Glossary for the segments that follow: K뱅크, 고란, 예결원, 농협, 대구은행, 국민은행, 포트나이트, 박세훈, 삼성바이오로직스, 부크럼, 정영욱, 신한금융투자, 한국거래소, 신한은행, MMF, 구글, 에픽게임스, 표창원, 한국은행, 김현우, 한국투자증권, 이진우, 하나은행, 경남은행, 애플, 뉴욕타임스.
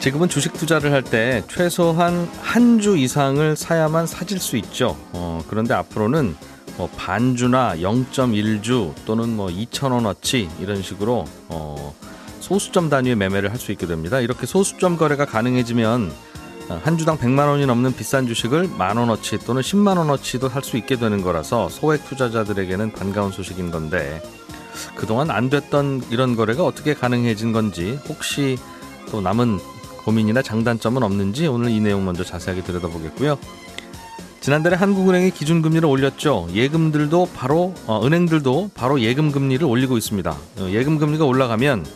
지금은 주식 투자를 할 때 최소한 한 주 이상을 사야만 사질 수 있죠. 그런데 앞으로는 반주나 0.1주 또는 2,000원어치 이런 식으로 소수점 단위의 매매를 할 수 있게 됩니다. 이렇게 소수점 거래가 가능해지면 한 주당 100만 원이 넘는 비싼 주식을 만 원어치 또는 10만 원어치도 할 수 있게 되는 거라서 소액 투자자들에게는 반가운 소식인 건데, 그동안 안 됐던 이런 거래가 어떻게 가능해진 건지, 혹시 또 남은 고민이나 장단점은 없는지 오늘 이 내용 먼저 자세하게 들여다보겠고요. 지난달에 한국은행이 기준금리를 올렸죠. 은행들도 바로 예금금리를 올리고 있습니다. 예금금리가 올라가면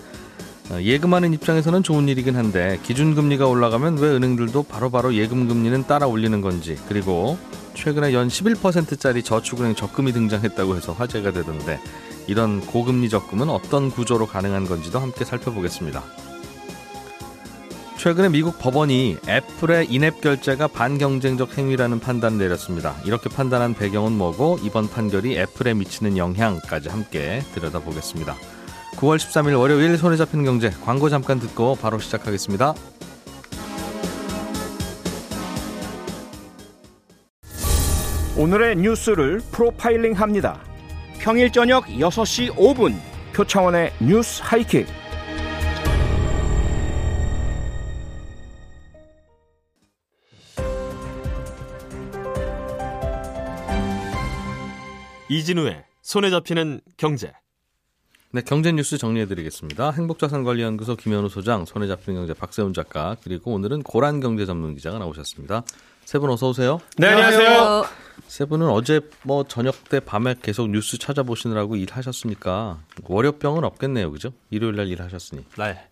예금하는 입장에서는 좋은 일이긴 한데, 기준금리가 올라가면 왜 은행들도 바로바로 예금금리는 따라 올리는 건지, 그리고 최근에 연 11%짜리 저축은행 적금이 등장했다고 해서 화제가 되던데, 이런 고금리 적금은 어떤 구조로 가능한 건지도 함께 살펴보겠습니다. 최근에 미국 법원이 애플의 인앱 결제가 반경쟁적 행위라는 판단을 내렸습니다. 이렇게 판단한 배경은 뭐고, 이번 판결이 애플에 미치는 영향까지 함께 들여다보겠습니다. 9월 13일 월요일 손에 잡히는 경제, 광고 잠깐 듣고 바로 시작하겠습니다. 오늘의 뉴스를 프로파일링합니다. 평일 저녁 6시 5분 표창원의 뉴스 하이킥. 이진우의 손에 잡히는 경제. 네, 경제 뉴스 정리해드리겠습니다. 행복자산관리연구소 김현우 소장, 손에 잡히는 경제 박세훈 작가, 그리고 오늘은 고란 경제 전문 기자가 나오셨습니다. 세 분 어서 오세요. 네, 안녕하세요. 세 분은 어제 저녁 때 밤에 계속 뉴스 찾아보시느라고 일하셨으니까 월요병은 없겠네요, 그죠? 일요일 날 일하셨으니. 네.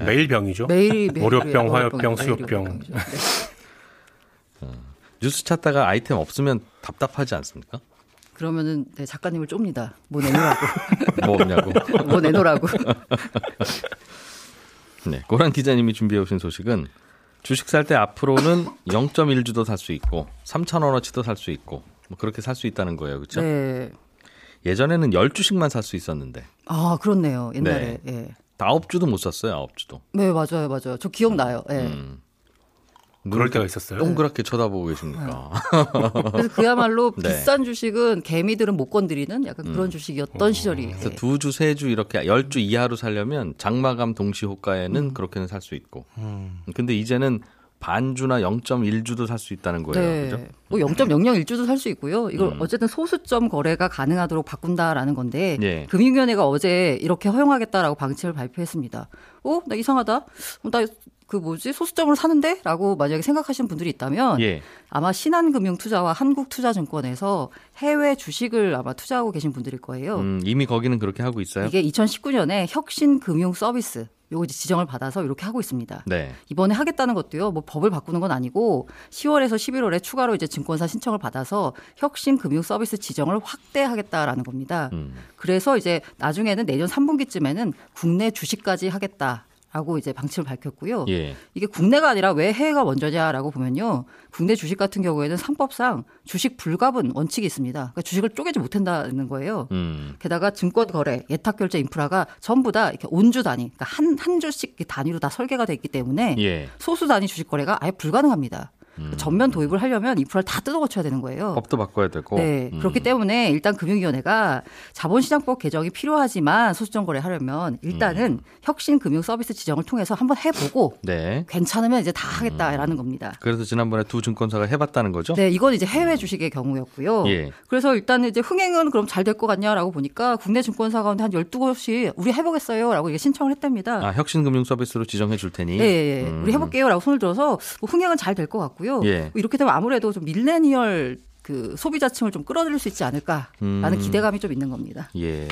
매일 병이죠. 매일 월요병, 화요병, 수요병. 뉴스 찾다가 아이템 없으면 답답하지 않습니까? 그러면은 네, 작가님을 쫍니다. 뭐 내놓으라고. 뭐 없냐고. 뭐 내놓으라고. 네, 고란 기자님이 준비해 오신 소식은, 주식 살 때 앞으로는 0.1주도 살 수 있고 3,000원어치도 살 수 있고 그렇게 살 수 있다는 거예요. 그렇죠? 네. 예전에는 10주씩만 살 수 있었는데. 아, 그렇네요. 옛날에. 네. 예. 9주도 못 샀어요. 9주도. 네, 맞아요. 저 기억나요. 예. 그럴 때가 있었어요. 동그랗게 쳐다보고 계십니까? 네. 그래서 그야말로 네. 비싼 주식은 개미들은 못 건드리는 약간 그런 주식이었던 시절이. 그래서 네. 2주, 3주 이렇게 10주 이하로 살려면 장마감 동시 호가에는 그렇게는 살 수 있고. 근데 이제는 반주나 0.1주도 살 수 있다는 거예요. 네. 그죠? 뭐 0.001주도 살 수 있고요. 이걸 어쨌든 소수점 거래가 가능하도록 바꾼다라는 건데, 예. 금융위원회가 어제 이렇게 허용하겠다라고 방침을 발표했습니다. 나 이상하다. 나 소수점으로 사는데? 라고 만약에 생각하시는 분들이 있다면, 예. 아마 신한금융투자와 한국투자증권에서 해외 주식을 아마 투자하고 계신 분들일 거예요. 이미 거기는 그렇게 하고 있어요? 이게 2019년에 혁신금융서비스, 요거 지정을 받아서 이렇게 하고 있습니다. 네. 이번에 하겠다는 것도요, 법을 바꾸는 건 아니고 10월에서 11월에 추가로 이제 증권사 신청을 받아서 혁신금융서비스 지정을 확대하겠다라는 겁니다. 그래서 이제 나중에는 내년 3분기쯤에는 국내 주식까지 하겠다. 라고 이제 방침을 밝혔고요. 예. 이게 국내가 아니라 왜 해외가 먼저냐라고 보면요, 국내 주식 같은 경우에는 상법상 주식 불가분 원칙이 있습니다. 그러니까 주식을 쪼개지 못한다는 거예요. 게다가 증권 거래, 예탁 결제 인프라가 전부 다 이렇게 온주 단위, 그러니까 한 주씩 단위로 다 설계가 돼 있기 때문에 예. 소수 단위 주식 거래가 아예 불가능합니다. 전면 도입을 하려면 인프라를 다 뜯어 고쳐야 되는 거예요. 법도 바꿔야 되고. 네. 그렇기 때문에 일단 금융위원회가 자본시장법 개정이 필요하지만 소수점 거래하려면 일단은 혁신금융서비스 지정을 통해서 한번 해보고 네. 괜찮으면 이제 다 하겠다라는 겁니다. 그래서 지난번에 두 증권사가 해봤다는 거죠? 네. 이건 이제 해외 주식의 경우였고요. 예. 그래서 일단 이제 흥행은 그럼 잘 될 것 같냐라고 보니까 국내 증권사 가운데 한 12곳이 우리 해보겠어요 라고 이게 신청을 했답니다. 아, 혁신금융서비스로 지정해 줄 테니. 네. 우리 해볼게요 라고 손을 들어서 흥행은 잘 될 것 같고요. 예. 이렇게 되면 아무래도 좀 밀레니얼 소비자층을 좀 끌어들일 수 있지 않을까라는 기대감이 좀 있는 겁니다. 예.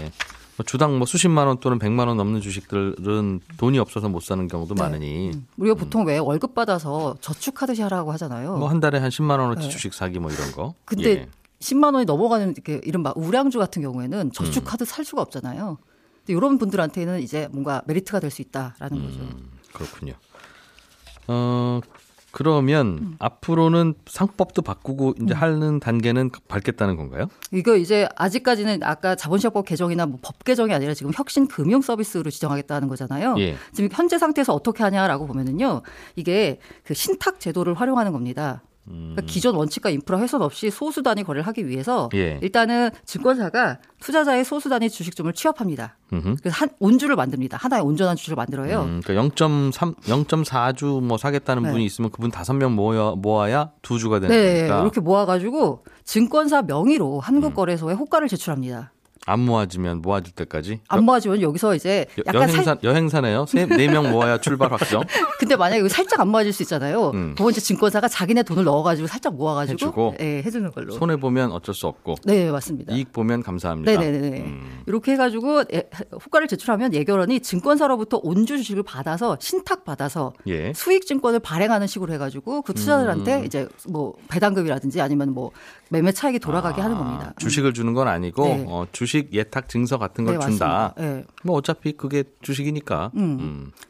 주당 뭐 수십만 원 또는 100만 원 넘는 주식들은 돈이 없어서 못 사는 경우도 네. 많으니. 우리가 보통 왜 월급 받아서 저축하듯이 하라고 하잖아요. 뭐 한 달에 한 10만 원어치 네. 주식 사기 뭐 이런 거. 근데 예. 10만 원이 넘어가는 이른바 우량주 같은 경우에는 저축하듯 살 수가 없잖아요. 근데 이런 분들한테는 이제 뭔가 메리트가 될 수 있다라는 거죠. 그렇군요. 그러면 앞으로는 상법도 바꾸고 이제 하는 단계는 밟겠다는 건가요? 이거 이제 아직까지는 아까 자본시장법 개정이나 뭐 법 개정이 아니라 지금 혁신 금융 서비스로 지정하겠다는 거잖아요. 예. 지금 현재 상태에서 어떻게 하냐라고 보면은요, 이게 그 신탁 제도를 활용하는 겁니다. 그러니까 기존 원칙과 인프라 훼손 없이 소수단위 거래를 하기 위해서 예. 일단은 증권사가 투자자의 소수단위 주식점을 취합합니다. 그래서 한 온주를 만듭니다. 하나의 온전한 주식을 만들어요. 그러니까 0.4주 뭐 사겠다는 네. 분이 있으면 그분 5명 모아야 2주가 되는 네. 거니까. 네. 이렇게 모아가지고 증권사 명의로 한국거래소에 호가를 제출합니다. 안 모아지면 모아질 때까지? 안 모아지면 여기서 이제 약간 여행사네요. 4명 모아야 출발 확정. 근데 만약에 살짝 안 모아질 수 있잖아요. 그건 이제 증권사가 자기네 돈을 넣어가지고 살짝 모아가지고 해주고, 예, 해주는 걸로. 손해보면 어쩔 수 없고. 네, 맞습니다. 이익 보면 감사합니다. 네네네. 이렇게 해가지고 호가를 제출하면 예결원이 증권사로부터 온주 주식을 받아서 신탁받아서 예. 수익증권을 발행하는 식으로 해가지고 그 투자자들한테 이제 뭐 배당금이라든지 아니면 뭐 매매 차익이 돌아가게 하는 겁니다. 주식을 주는 건 아니고 네. 주식 예탁 증서 같은 걸 네, 준다. 네. 뭐 어차피 그게 주식이니까.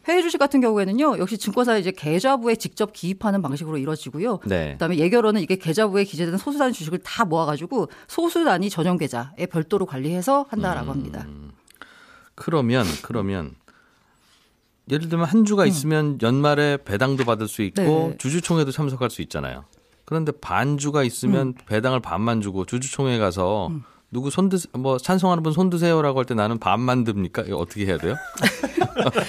해외 주식 같은 경우에는요. 역시 증권사의 이제 계좌부에 직접 기입하는 방식으로 이루어지고요. 네. 그다음에 예결원은 이게 계좌부에 기재된 소수단위 주식을 다 모아가지고 소수단위 전용 계좌에 별도로 관리해서 한다라고 합니다. 그러면 예를 들면 한 주가 있으면 연말에 배당도 받을 수 있고 네. 주주총회도 참석할 수 있잖아요. 그런데 반주가 있으면 배당을 반만 주고 주주총회에 가서 누구 뭐 찬성하는 분 손 드세요라고 할 때 나는 반만 듭니까? 이거 어떻게 해야 돼요?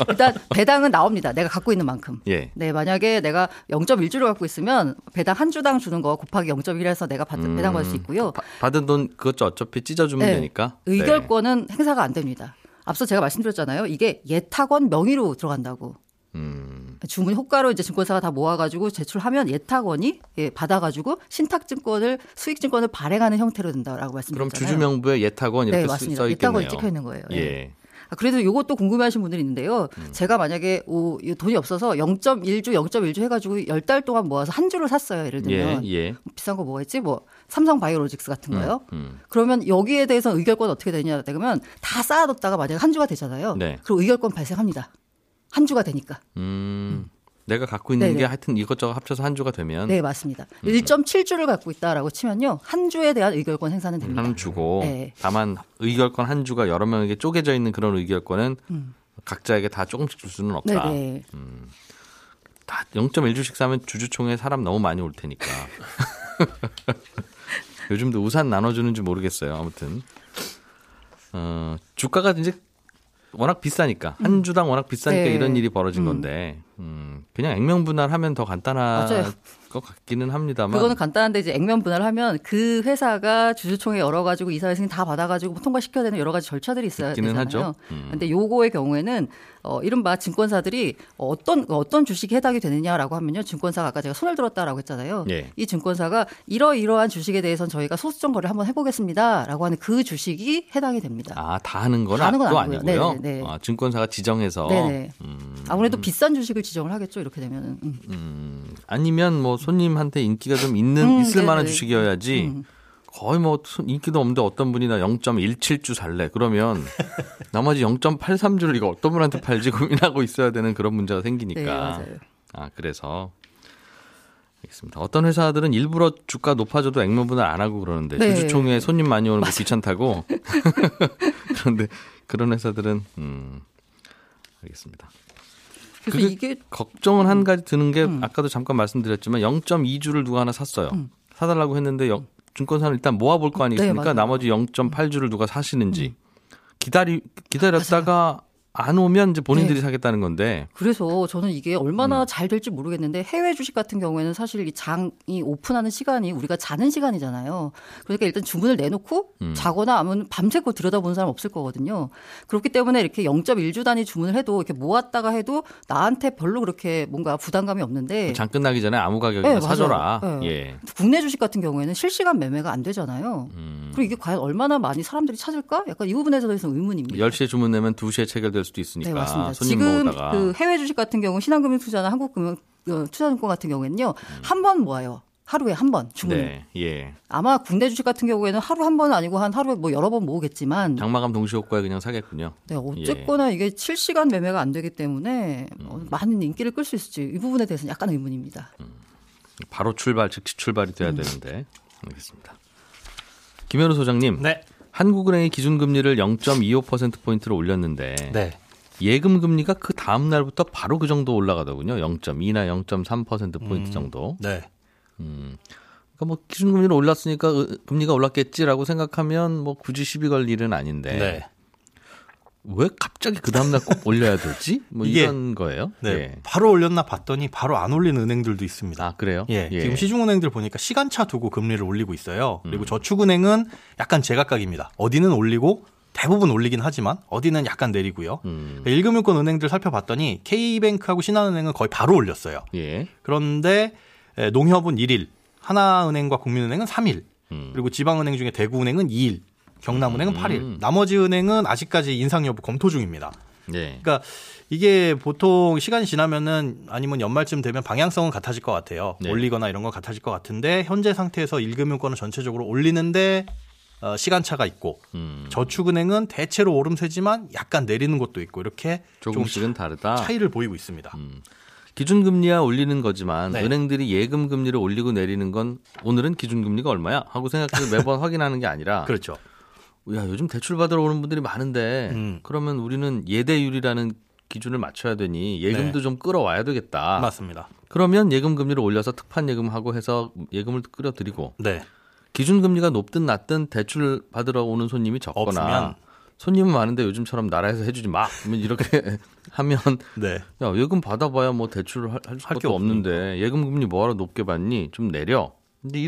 일단 배당은 나옵니다. 내가 갖고 있는 만큼. 예. 네, 만약에 내가 0.1주를 갖고 있으면 배당 한 주당 주는 거 곱하기 0.1해서 내가 배당 받을 수 있고요. 받은 돈 그것도 어차피 찢어주면 네. 되니까. 의결권은 네. 행사가 안 됩니다. 앞서 제가 말씀드렸잖아요. 이게 예탁원 명의로 들어간다고. 주문 호가로 이제 증권사가 다 모아가지고 제출하면 예탁원이 예, 받아가지고 신탁증권을 수익증권을 발행하는 형태로 된다라고 말씀드렸잖아요. 그럼 주주명부에 예탁원 이렇게 네, 맞습니다. 써 있겠네요. 예탁원이 찍혀 있는 거예요. 예. 예. 그래도 이것도 궁금해하신 분들이 있는데요. 제가 만약에 돈이 없어서 0.1주 해가지고 10달 동안 모아서 한 주를 샀어요. 예를 들면 예, 예. 비싼 거 뭐겠지? 뭐 삼성바이오로직스 같은 거요. 그러면 여기에 대해서 의결권 어떻게 되냐 그러면 다 쌓아뒀다가 만약에 한 주가 되잖아요. 네. 그럼 의결권 발생합니다. 한 주가 되니까. 내가 갖고 있는 네네. 게 하여튼 이것저것 합쳐서 한 주가 되면. 네, 맞습니다. 1.7주를 갖고 있다라고 치면요. 한 주에 대한 의결권 행사는 됩니다. 한 주고. 네. 다만 의결권 한 주가 여러 명에게 쪼개져 있는 그런 의결권은 각자에게 다 조금씩 줄 수는 없다. 다 0.1주씩 사면 주주총회에 사람 너무 많이 올 테니까. 요즘도 우산 나눠주는지 모르겠어요. 아무튼. 주가가 이제. 워낙 비싸니까 한 주당 워낙 비싸니까 네. 이런 일이 벌어진 건데 그냥 액면 분할하면 더 간단한 맞아요. 것 같기는 합니다만 그거는 간단한데 이제 액면 분할하면 그 회사가 주주총회 열어가지고 이사회 승인 다 받아가지고 통과시켜야 되는 여러 가지 절차들이 있어야 되잖아요. 하죠. 그런데 요거의 경우에는 이른바 증권사들이 어떤 주식에 해당이 되느냐라고 하면요. 증권사가 아까 제가 손을 들었다라고 했잖아요. 네. 이 증권사가 이러이러한 주식에 대해서는 저희가 소수점 거래를 한번 해보겠습니다라고 하는 그 주식이 해당이 됩니다. 아, 다 하는 건 또 아니고요. 아, 증권사가 지정해서. 아무래도 비싼 주식을 지정을 하겠죠. 이렇게 되면은. 아니면 뭐 손님한테 인기가 좀 있을만한 주식이어야지 거의 뭐 인기도 없는데 어떤 분이 나 0.17주 살래 그러면 나머지 0.83주를 이거 어떤 분한테 팔지 고민하고 있어야 되는 그런 문제가 생기니까. 네, 맞아요. 아, 그래서 알겠습니다. 어떤 회사들은 일부러 주가 높아져도 액면 분할 안 하고 그러는데 네. 주주총회에 손님 많이 오는 거 귀찮다고. 그런데 그런 회사들은 알겠습니다. 그래서 이게 걱정은 한 가지 드는 게 아까도 잠깐 말씀드렸지만 0.2주를 누가 하나 샀어요. 사달라고 했는데 증권사는 일단 모아볼 거 아니겠습니까? 네, 나머지 0.8주를 누가 사시는지 기다렸다가 맞아요. 안 오면 이제 본인들이 네. 사겠다는 건데. 그래서 저는 이게 얼마나 잘 될지 모르겠는데 해외 주식 같은 경우에는 사실 이 장이 오픈하는 시간이 우리가 자는 시간이잖아요. 그러니까 일단 주문을 내놓고 자거나 아니면 밤새고 들여다보는 사람 없을 거거든요. 그렇기 때문에 이렇게 0.1주 단위 주문을 해도 이렇게 모았다가 해도 나한테 별로 그렇게 뭔가 부담감이 없는데. 장 끝나기 전에 아무 가격이나 네, 사줘라. 네. 예. 국내 주식 같은 경우에는 실시간 매매가 안 되잖아요. 그리고 이게 과연 얼마나 많이 사람들이 찾을까? 약간 이 부분에서 대해서는 의문입니다. 10시에 주문 내면 2시에 체결될 수도 있으니까. 네, 맞습니다. 손님 지금 모으다가. 그 해외 주식 같은 경우 신한금융투자나 한국투자증권 같은 경우에는요. 한 번 모아요. 하루에 한 번 주문. 네, 예. 아마 국내 주식 같은 경우에는 하루 한 번은 아니고 한 하루에 뭐 여러 번 모으겠지만. 장마감 동시 효과에 그냥 사겠군요. 네, 어쨌거나 예. 이게 실시간 매매가 안 되기 때문에 많은 인기를 끌 수 있을지 이 부분에 대해서는 약간 의문입니다. 바로 출발, 즉시 출발이 돼야 되는데. 알겠습니다. 김현우 소장님. 네. 한국은행이 기준금리를 0.25%포인트로 올렸는데. 네. 예금 금리가 그 다음 날부터 바로 그 정도 올라가더군요. 0.2나 0.3%포인트 정도. 네. 그러니까 뭐 기준금리로 올랐으니까 금리가 올랐겠지라고 생각하면 뭐 굳이 시비 걸 일은 아닌데 네. 왜 갑자기 그 다음날 꼭 올려야 되지? 뭐 이게, 이런 거예요. 네, 예. 바로 올렸나 봤더니 바로 안 올린 은행들도 있습니다. 아 그래요? 예, 예. 지금 시중은행들 보니까 시간차 두고 금리를 올리고 있어요. 그리고 저축은행은 약간 제각각입니다. 어디는 올리고 대부분 올리긴 하지만 어디는 약간 내리고요. 일금융권 은행들 살펴봤더니 K뱅크하고 신한은행은 거의 바로 올렸어요. 예. 그런데 농협은 1일, 하나은행과 국민은행은 3일, 그리고 지방은행 중에 대구은행은 2일, 경남은행은 8일, 나머지 은행은 아직까지 인상 여부 검토 중입니다. 네. 그러니까 이게 보통 시간이 지나면은 아니면 연말쯤 되면 방향성은 같아질 것 같아요. 네. 올리거나 이런 건 같아질 것 같은데 현재 상태에서 1금융권은 전체적으로 올리는데 시간차가 있고 저축은행은 대체로 오름세지만 약간 내리는 것도 있고 이렇게 조금씩은 다르다. 차이를 보이고 있습니다. 기준금리야 올리는 거지만 네. 은행들이 예금금리를 올리고 내리는 건 오늘은 기준금리가 얼마야? 하고 생각해서 매번 확인하는 게 아니라 그렇죠. 야, 요즘 대출받으러 오는 분들이 많은데 그러면 우리는 예대율이라는 기준을 맞춰야 되니 예금도 네. 좀 끌어와야 되겠다. 맞습니다. 그러면 예금금리를 올려서 특판 예금하고 해서 예금을 끌어들이고 네. 기준금리가 높든 낮든 대출받으러 오는 손님이 적거나 없으면. 손님은 많은데 요즘처럼 나라에서 해주지 마. 이렇게 하면 네. 야, 예금 받아봐야 뭐 대출을 할 것도 없는데 예금 금리 뭐하러 높게 받니? 좀 내려. 근데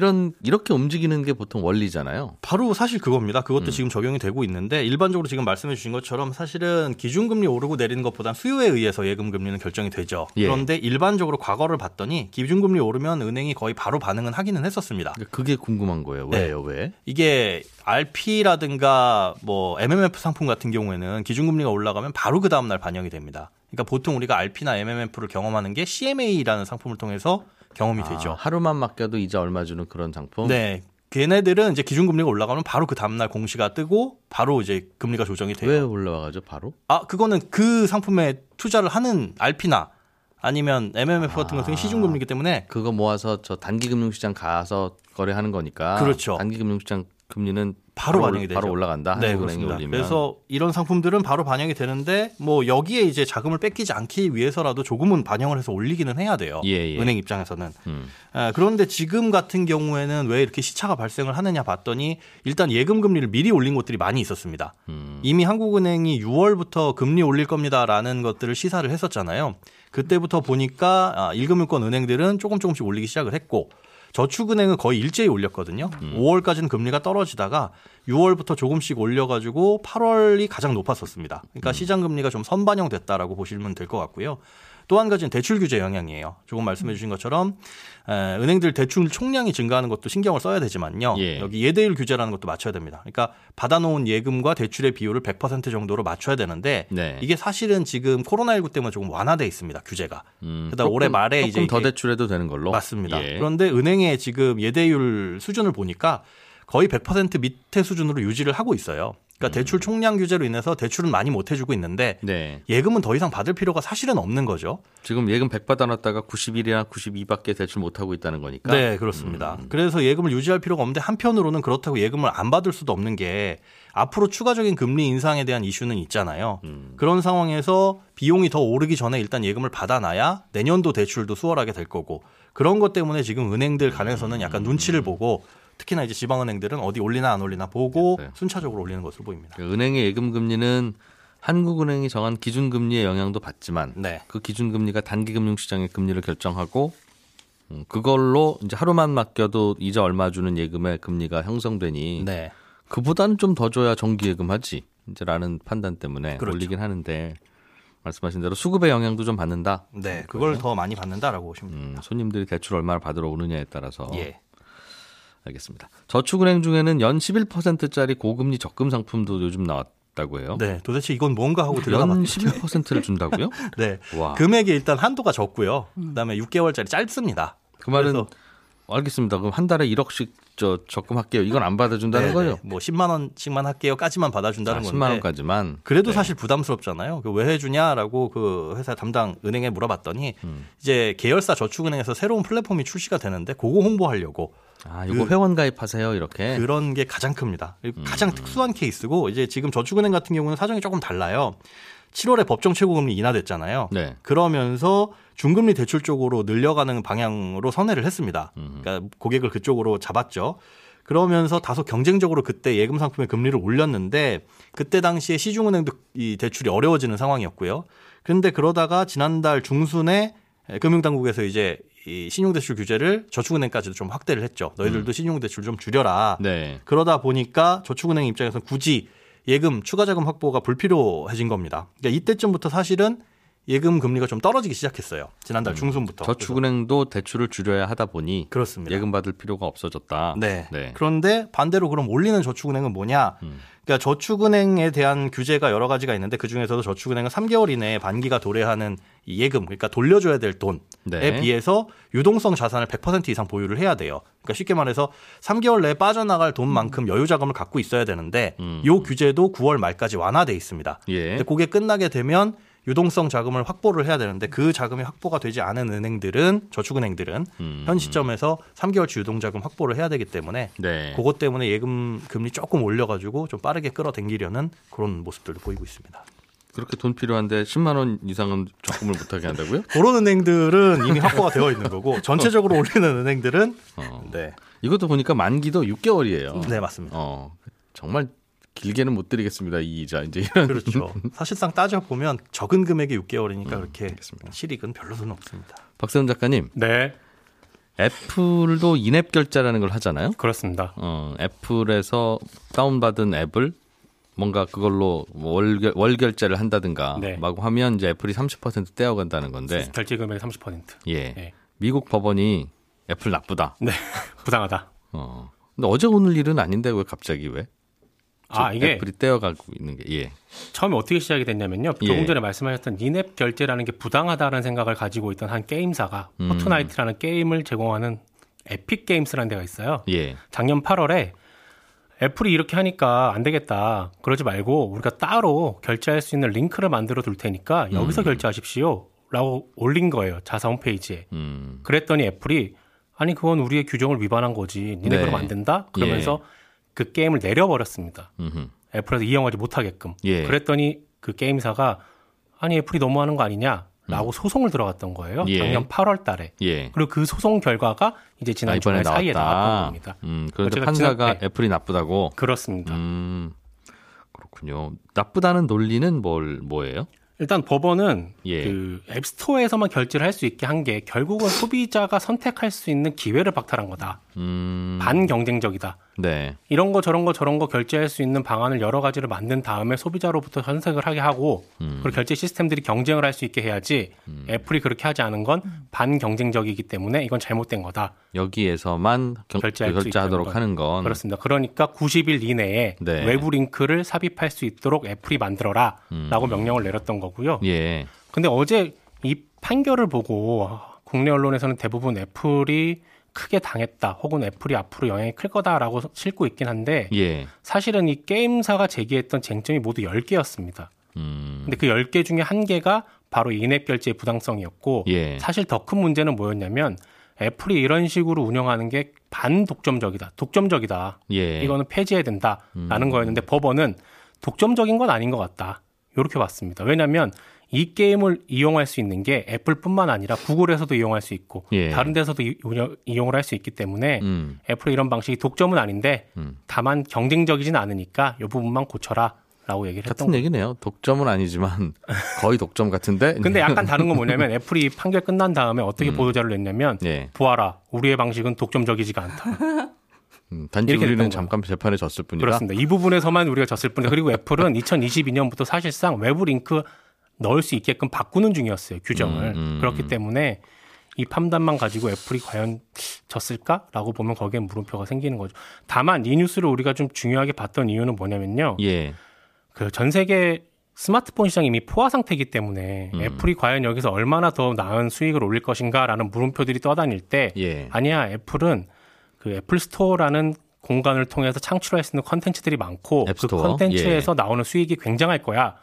이렇게 움직이는 게 보통 원리잖아요. 바로 사실 그겁니다. 그것도 지금 적용이 되고 있는데 일반적으로 지금 말씀해 주신 것처럼 사실은 기준금리 오르고 내리는 것보단 수요에 의해서 예금금리는 결정이 되죠. 예. 그런데 일반적으로 과거를 봤더니 기준금리 오르면 은행이 거의 바로 반응은 하기는 했었습니다. 그게 궁금한 거예요. 왜요? 네. 왜? 이게 RP라든가 뭐 MMF 상품 같은 경우에는 기준금리가 올라가면 바로 그 다음날 반영이 됩니다. 그러니까 보통 우리가 RP나 MMF를 경험하는 게 CMA라는 상품을 통해서 경험이 되죠. 하루만 맡겨도 이자 얼마 주는 그런 상품? 네. 걔네들은 이제 기준금리가 올라가면 바로 그 다음날 공시가 뜨고 바로 이제 금리가 조정이 돼요. 왜 올라가죠? 바로? 아, 그거는 그 상품에 투자를 하는 RP나 아니면 MMF 같은 것은 시중금리이기 때문에 그거 모아서 저 단기금융시장 가서 거래하는 거니까. 그렇죠. 단기금융시장 금리는 바로 반영이 되죠. 바로 올라간다. 네, 그렇습니다. 그래서 이런 상품들은 바로 반영이 되는데 뭐 여기에 이제 자금을 뺏기지 않기 위해서라도 조금은 반영을 해서 올리기는 해야 돼요. 예, 예. 은행 입장에서는. 그런데 지금 같은 경우에는 왜 이렇게 시차가 발생을 하느냐 봤더니 일단 예금 금리를 미리 올린 곳들이 많이 있었습니다. 이미 한국은행이 6월부터 금리 올릴 겁니다라는 것들을 시사를 했었잖아요. 그때부터 보니까 1금융권 은행들은 조금씩 올리기 시작을 했고 저축은행은 거의 일제히 올렸거든요. 5월까지는 금리가 떨어지다가 6월부터 조금씩 올려가지고 8월이 가장 높았었습니다. 그러니까 시장 금리가 좀 선반영됐다라고 보시면 될 것 같고요. 또 한 가지는 대출 규제 영향이에요. 조금 말씀해 주신 것처럼 은행들 대출 총량이 증가하는 것도 신경을 써야 되지만요. 예. 여기 예대율 규제라는 것도 맞춰야 됩니다. 그러니까 받아놓은 예금과 대출의 비율을 100% 정도로 맞춰야 되는데 네. 이게 사실은 지금 코로나19 때문에 조금 완화돼 있습니다. 규제가. 그러다 올해 말에 조금 이제 더 대출해도 되는 걸로. 맞습니다. 예. 그런데 은행의 지금 예대율 수준을 보니까 거의 100% 밑에 수준으로 유지를 하고 있어요. 그러니까 대출 총량 규제로 인해서 대출은 많이 못 해주고 있는데 네. 예금은 더 이상 받을 필요가 사실은 없는 거죠. 지금 예금 100 받아놨다가 91이나 92밖에 대출 못하고 있다는 거니까. 네, 그렇습니다. 그래서 예금을 유지할 필요가 없는데 한편으로는 그렇다고 예금을 안 받을 수도 없는 게 앞으로 추가적인 금리 인상에 대한 이슈는 있잖아요. 그런 상황에서 비용이 더 오르기 전에 일단 예금을 받아놔야 내년도 대출도 수월하게 될 거고 그런 것 때문에 지금 은행들 간에서는 약간 눈치를 보고 특히나 이제 지방은행들은 어디 올리나 안 올리나 보고 네. 순차적으로 올리는 것으로 보입니다. 은행의 예금금리는 한국은행이 정한 기준금리의 영향도 받지만 네. 그 기준금리가 단기금융시장의 금리를 결정하고 그걸로 이제 하루만 맡겨도 이자 얼마 주는 예금의 금리가 형성되니 네. 그보다는 좀 더 줘야 정기예금하지 라는 판단 때문에 그렇죠. 올리긴 하는데 말씀하신 대로 수급의 영향도 좀 받는다. 네, 그걸 더 많이 받는다라고 보시면 됩니다. 손님들이 대출 얼마를 받으러 오느냐에 따라서 예. 알겠습니다. 저축은행 중에는 연 11%짜리 고금리 적금 상품도 요즘 나왔다고 해요. 네. 도대체 이건 뭔가 하고 들여다봤는데. 연 11%를 준다고요? 네. 와. 금액이 일단 한도가 적고요. 그다음에 6개월짜리 짧습니다. 그 말은 그래서... 알겠습니다. 그럼 한 달에 1억씩 저 적금 할게요. 이건 안 받아준다는 네네. 거예요? 뭐 10만 원씩만 할게요.까지만 받아준다는 건데. 10만 원까지만. 그래도 네. 사실 부담스럽잖아요. 왜 해주냐라고 그 회사 담당 은행에 물어봤더니 이제 계열사 저축은행에서 새로운 플랫폼이 출시가 되는데 그거 홍보하려고. 아, 이거 그 회원 가입하세요 이렇게. 그런 게 가장 큽니다. 가장 특수한 케이스고 이제 지금 저축은행 같은 경우는 사정이 조금 달라요. 7월에 법정 최고금리 인하됐잖아요. 네. 그러면서 중금리 대출 쪽으로 늘려가는 방향으로 선회를 했습니다. 그러니까 고객을 그쪽으로 잡았죠. 그러면서 다소 경쟁적으로 그때 예금 상품의 금리를 올렸는데 그때 당시에 시중은행도 이 대출이 어려워지는 상황이었고요. 그런데 그러다가 지난달 중순에 금융당국에서 이제 이 신용대출 규제를 저축은행까지도 좀 확대를 했죠. 너희들도 신용대출 좀 줄여라. 네. 그러다 보니까 저축은행 입장에서는 굳이 예금 추가 자금 확보가 불필요해진 겁니다. 그러니까 이때쯤부터 사실은 예금 금리가 좀 떨어지기 시작했어요. 지난달 중순부터. 저축은행도 대출을 줄여야 하다 보니 그렇습니다. 예금 받을 필요가 없어졌다. 네. 네. 그런데 반대로 그럼 올리는 저축은행은 뭐냐? 그러니까 저축은행에 대한 규제가 여러 가지가 있는데 그중에서도 저축은행은 3개월 이내에 반기가 도래하는 이 예금, 그러니까 돌려줘야 될 돈에 네. 비해서 유동성 자산을 100% 이상 보유를 해야 돼요. 그러니까 쉽게 말해서 3개월 내에 빠져나갈 돈만큼 여유 자금을 갖고 있어야 되는데 이 규제도 9월 말까지 완화돼 있습니다. 예. 근데 그게 끝나게 되면 유동성 자금을 확보를 해야 되는데 그 자금이 확보가 되지 않은 은행들은 저축은행들은 현 시점에서 3개월치 유동자금 확보를 해야 되기 때문에 네. 그것 때문에 예금 금리 조금 올려가지고 좀 빠르게 끌어당기려는 그런 모습들도 보이고 있습니다. 그렇게 돈 필요한데 10만 원 이상은 적금을 못하게 한다고요? 그런 은행들은 이미 확보가 되어 있는 거고 전체적으로 올리는 은행들은 네. 이것도 보니까 만기도 6개월이에요. 네 맞습니다. 정말 길게는 못 드리겠습니다. 이 이자 이제 이런. 그렇죠. 사실상 따져 보면 적은 금액이 6개월이니까 그렇게 알겠습니다. 실익은 별로는 없습니다. 박세훈 작가님. 네. 애플도 인앱 결제라는 걸 하잖아요. 그렇습니다. 애플에서 다운받은 앱을 뭔가 그걸로 월 결제를 한다든가 네. 막 하면 이제 애플이 30% 떼어간다는 건데. 결제 금액 30%. 예. 네. 미국 법원이 애플 나쁘다. 네. 부당하다. 근데 어제 오늘 일은 아닌데 왜 갑자기 왜? 이게 애플이 떼어가고 있는 게 예. 처음에 어떻게 시작이 됐냐면요. 조금 전에 말씀하셨던 인앱 결제라는 게 부당하다는 생각을 가지고 있던 한 게임사가 포트나이트라는 게임을 제공하는 에픽게임스라는 데가 있어요. 예. 작년 8월에 애플이 이렇게 하니까 안 되겠다. 그러지 말고 우리가 따로 결제할 수 있는 링크를 만들어 둘 테니까 여기서 결제하십시오 라고 올린 거예요. 자사 홈페이지에. 그랬더니 애플이 아니 그건 우리의 규정을 위반한 거지. 니네 네. 그러면 안 된다? 그러면서 예. 그 게임을 내려버렸습니다. 애플에서 이용하지 못하게끔. 예. 그랬더니 그 게임사가 아니 애플이 너무하는 거 아니냐라고 소송을 들어갔던 거예요. 예. 작년 8월 달에. 예. 그리고 그 소송 결과가 이제 지난 주말 사이에 나왔던 겁니다. 그런데 판사가 네. 애플이 나쁘다고? 그렇습니다. 그렇군요. 나쁘다는 논리는 뭐예요? 일단 법원은 예. 그 앱스토어에서만 결제를 할 수 있게 한 게 결국은 소비자가 선택할 수 있는 기회를 박탈한 거다. 반경쟁적이다. 네. 이런 거 저런 거 저런 거 결제할 수 있는 방안을 여러 가지를 만든 다음에 소비자로부터 선택을 하게 하고 그리고 결제 시스템들이 경쟁을 할 수 있게 해야지 애플이 그렇게 하지 않은 건 반경쟁적이기 때문에 이건 잘못된 거다. 여기에서만 결제하도록 하는 건. 그렇습니다. 그러니까 90일 이내에 네. 외부 링크를 삽입할 수 있도록 애플이 만들어라 라고 명령을 내렸던 거고요. 예. 근데 어제 이 판결을 보고 국내 언론에서는 대부분 애플이 크게 당했다 혹은 애플이 앞으로 영향이 클 거다라고 싣고 있긴 한데 예. 사실은 이 게임사가 제기했던 쟁점이 모두 10개였습니다. 근데 그 10개 중에 1개가 바로 인앱 결제의 부당성이었고 예. 사실 더 큰 문제는 뭐였냐면 애플이 이런 식으로 운영하는 게 반독점적이다. 독점적이다. 예. 이거는 폐지해야 된다라는 거였는데 법원은 독점적인 건 아닌 것 같다. 이렇게 봤습니다. 왜냐하면 이 게임을 이용할 수 있는 게 애플뿐만 아니라 구글에서도 이용할 수 있고 예. 다른 데서도 이용을 할 수 있기 때문에 애플의 이런 방식이 독점은 아닌데 다만 경쟁적이진 않으니까 이 부분만 고쳐라 라고 얘기를 했던 같은 얘기네요. 독점은 아니지만 거의 독점 같은데. 근데 약간 다른 건 뭐냐면 애플이 판결 끝난 다음에 어떻게 보도자료를 냈냐면 예. 보아라 우리의 방식은 독점적이지가 않다. 단지 우리는 잠깐 재판에 졌을 뿐이다. 그렇습니다. 이 부분에서만 우리가 졌을 뿐이다. 그리고 애플은 2022년부터 사실상 외부 링크 넣을 수 있게끔 바꾸는 중이었어요. 규정을. 그렇기 때문에 이 판단만 가지고 애플이 과연 졌을까라고 보면 거기에 물음표가 생기는 거죠. 다만 이 뉴스를 우리가 좀 중요하게 봤던 이유는 뭐냐면요. 예. 그 전 세계 스마트폰 시장이 이미 포화 상태이기 때문에 애플이 과연 여기서 얼마나 더 나은 수익을 올릴 것인가라는 물음표들이 떠다닐 때 예. 아니야, 애플은 그 애플 스토어라는 공간을 통해서 창출할 수 있는 컨텐츠들이 많고 앱스토어? 그 컨텐츠에서 예. 나오는 수익이 굉장할 거야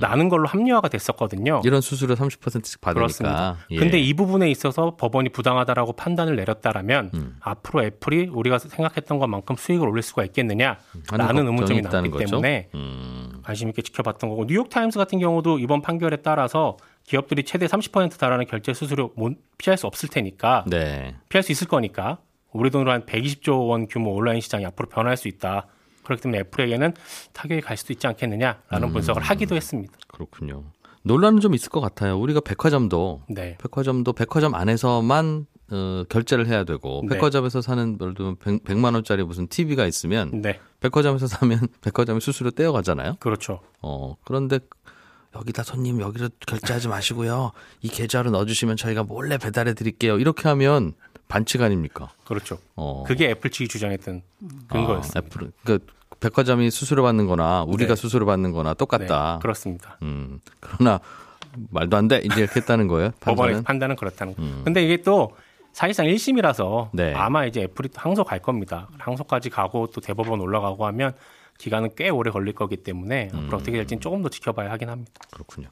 라는 걸로 합리화가 됐었거든요. 이런 수수료 30%씩 받으니까. 그렇습니다. 그런데 예. 이 부분에 있어서 법원이 부당하다라고 판단을 내렸다라면 앞으로 애플이 우리가 생각했던 것만큼 수익을 올릴 수가 있겠느냐라는 의문점이 남기 때문에 관심 있게 지켜봤던 거고 뉴욕타임스 같은 경우도 이번 판결에 따라서 기업들이 최대 30% 달하는 결제 수수료 피할 수 없을 테니까 네. 피할 수 있을 거니까 우리 돈으로 한 120조 원 규모 온라인 시장이 앞으로 변화할 수 있다. 그렇기 때문에 애플에게는 타격이 갈 수도 있지 않겠느냐라는 분석을 하기도 했습니다. 그렇군요. 논란은 좀 있을 것 같아요. 우리가 백화점도 네. 백화점 안에서만 결제를 해야 되고 네. 백화점에서 사는 예를 들면 100만 원짜리 무슨 TV가 있으면 네. 백화점에서 사면 백화점이 수수료 떼어가잖아요. 그렇죠. 그런데 여기다 손님 여기로 결제하지 마시고요. 이 계좌로 넣어주시면 저희가 몰래 배달해 드릴게요. 이렇게 하면 반칙 아닙니까? 그렇죠. 그게 애플 측이 주장했던 근거였습니다. 애플, 그러니까 백화점이 수수료 받는 거나 우리가 네. 수수료 받는 거나 똑같다. 네, 그렇습니다. 그러나 말도 안 돼. 이제 이렇게 했다는 거예요. 법원의 판단은 그렇다는 거예요. 근데 이게 또 사실상 1심이라서 네. 아마 이제 애플이 항소 갈 겁니다. 항소까지 가고 또 대법원 올라가고 하면 기간은 꽤 오래 걸릴 거기 때문에 앞으로 어떻게 될지는 조금 더 지켜봐야 하긴 합니다. 그렇군요.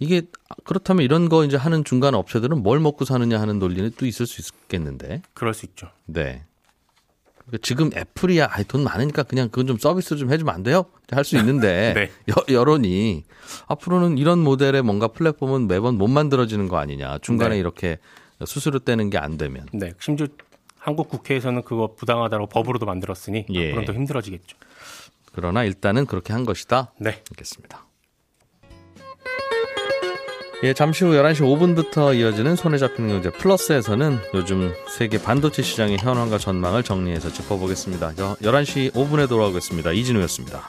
이게 그렇다면 이런 거 이제 하는 중간 업체들은 뭘 먹고 사느냐 하는 논리는 또 있을 수 있겠는데. 그럴 수 있죠. 네. 지금 애플이야, 돈 많으니까 그냥 그건 좀 서비스 좀 해주면 안 돼요? 할 수 있는데 네. 여론이 앞으로는 이런 모델의 뭔가 플랫폼은 매번 못 만들어지는 거 아니냐. 중간에 네. 이렇게 수수료 떼는 게 안 되면. 네. 심지어 한국 국회에서는 그거 부당하다고 법으로도 만들었으니 예. 앞으로는 더 힘들어지겠죠. 그러나 일단은 그렇게 한 것이다. 네. 알겠습니다. 예, 잠시 후 11시 5분부터 이어지는 손에 잡히는 경제 플러스에서는 요즘 세계 반도체 시장의 현황과 전망을 정리해서 짚어보겠습니다. 11시 5분에 돌아오겠습니다. 이진우였습니다.